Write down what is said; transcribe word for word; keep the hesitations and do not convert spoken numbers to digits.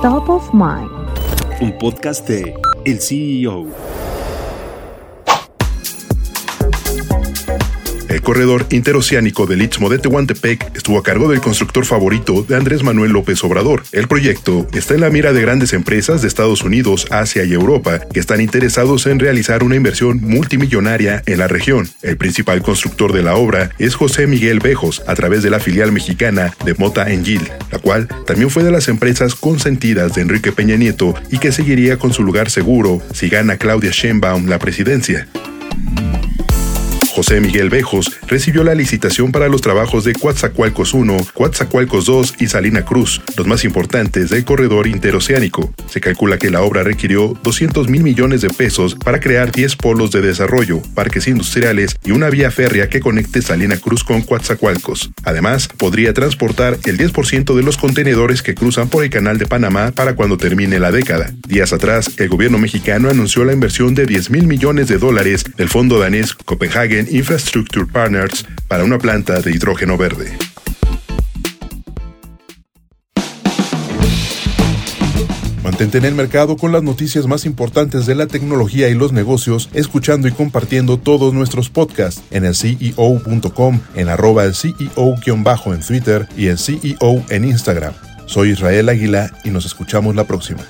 Top of Mind. Un podcast de El C E O. El corredor interoceánico del Istmo de Tehuantepec estuvo a cargo del constructor favorito de Andrés Manuel López Obrador. El proyecto está en la mira de grandes empresas de Estados Unidos, Asia y Europa que están interesados en realizar una inversión multimillonaria en la región. El principal constructor de la obra es José Miguel Bejos, a través de la filial mexicana de Mota Engil, la cual también fue de las empresas consentidas de Enrique Peña Nieto y que seguiría con su lugar seguro si gana Claudia Sheinbaum la presidencia. José Miguel Bejos recibió la licitación para los trabajos de Coatzacoalcos uno, Coatzacoalcos dos y Salina Cruz, los más importantes del corredor interoceánico. Se calcula que la obra requirió doscientos mil millones de pesos para crear diez polos de desarrollo, parques industriales y una vía férrea que conecte Salina Cruz con Coatzacoalcos. Además, podría transportar el diez por ciento de los contenedores que cruzan por el Canal de Panamá para cuando termine la década. Días atrás, el gobierno mexicano anunció la inversión de diez mil millones de dólares del fondo danés Copenhagen Infrastructure Partners para una planta de hidrógeno verde. Mantente en el mercado con las noticias más importantes de la tecnología y los negocios, escuchando y compartiendo todos nuestros podcasts en el C E O punto com, en arroba el C E O guión bajo en Twitter y el C E O en Instagram. Soy Israel Águila y nos escuchamos la próxima.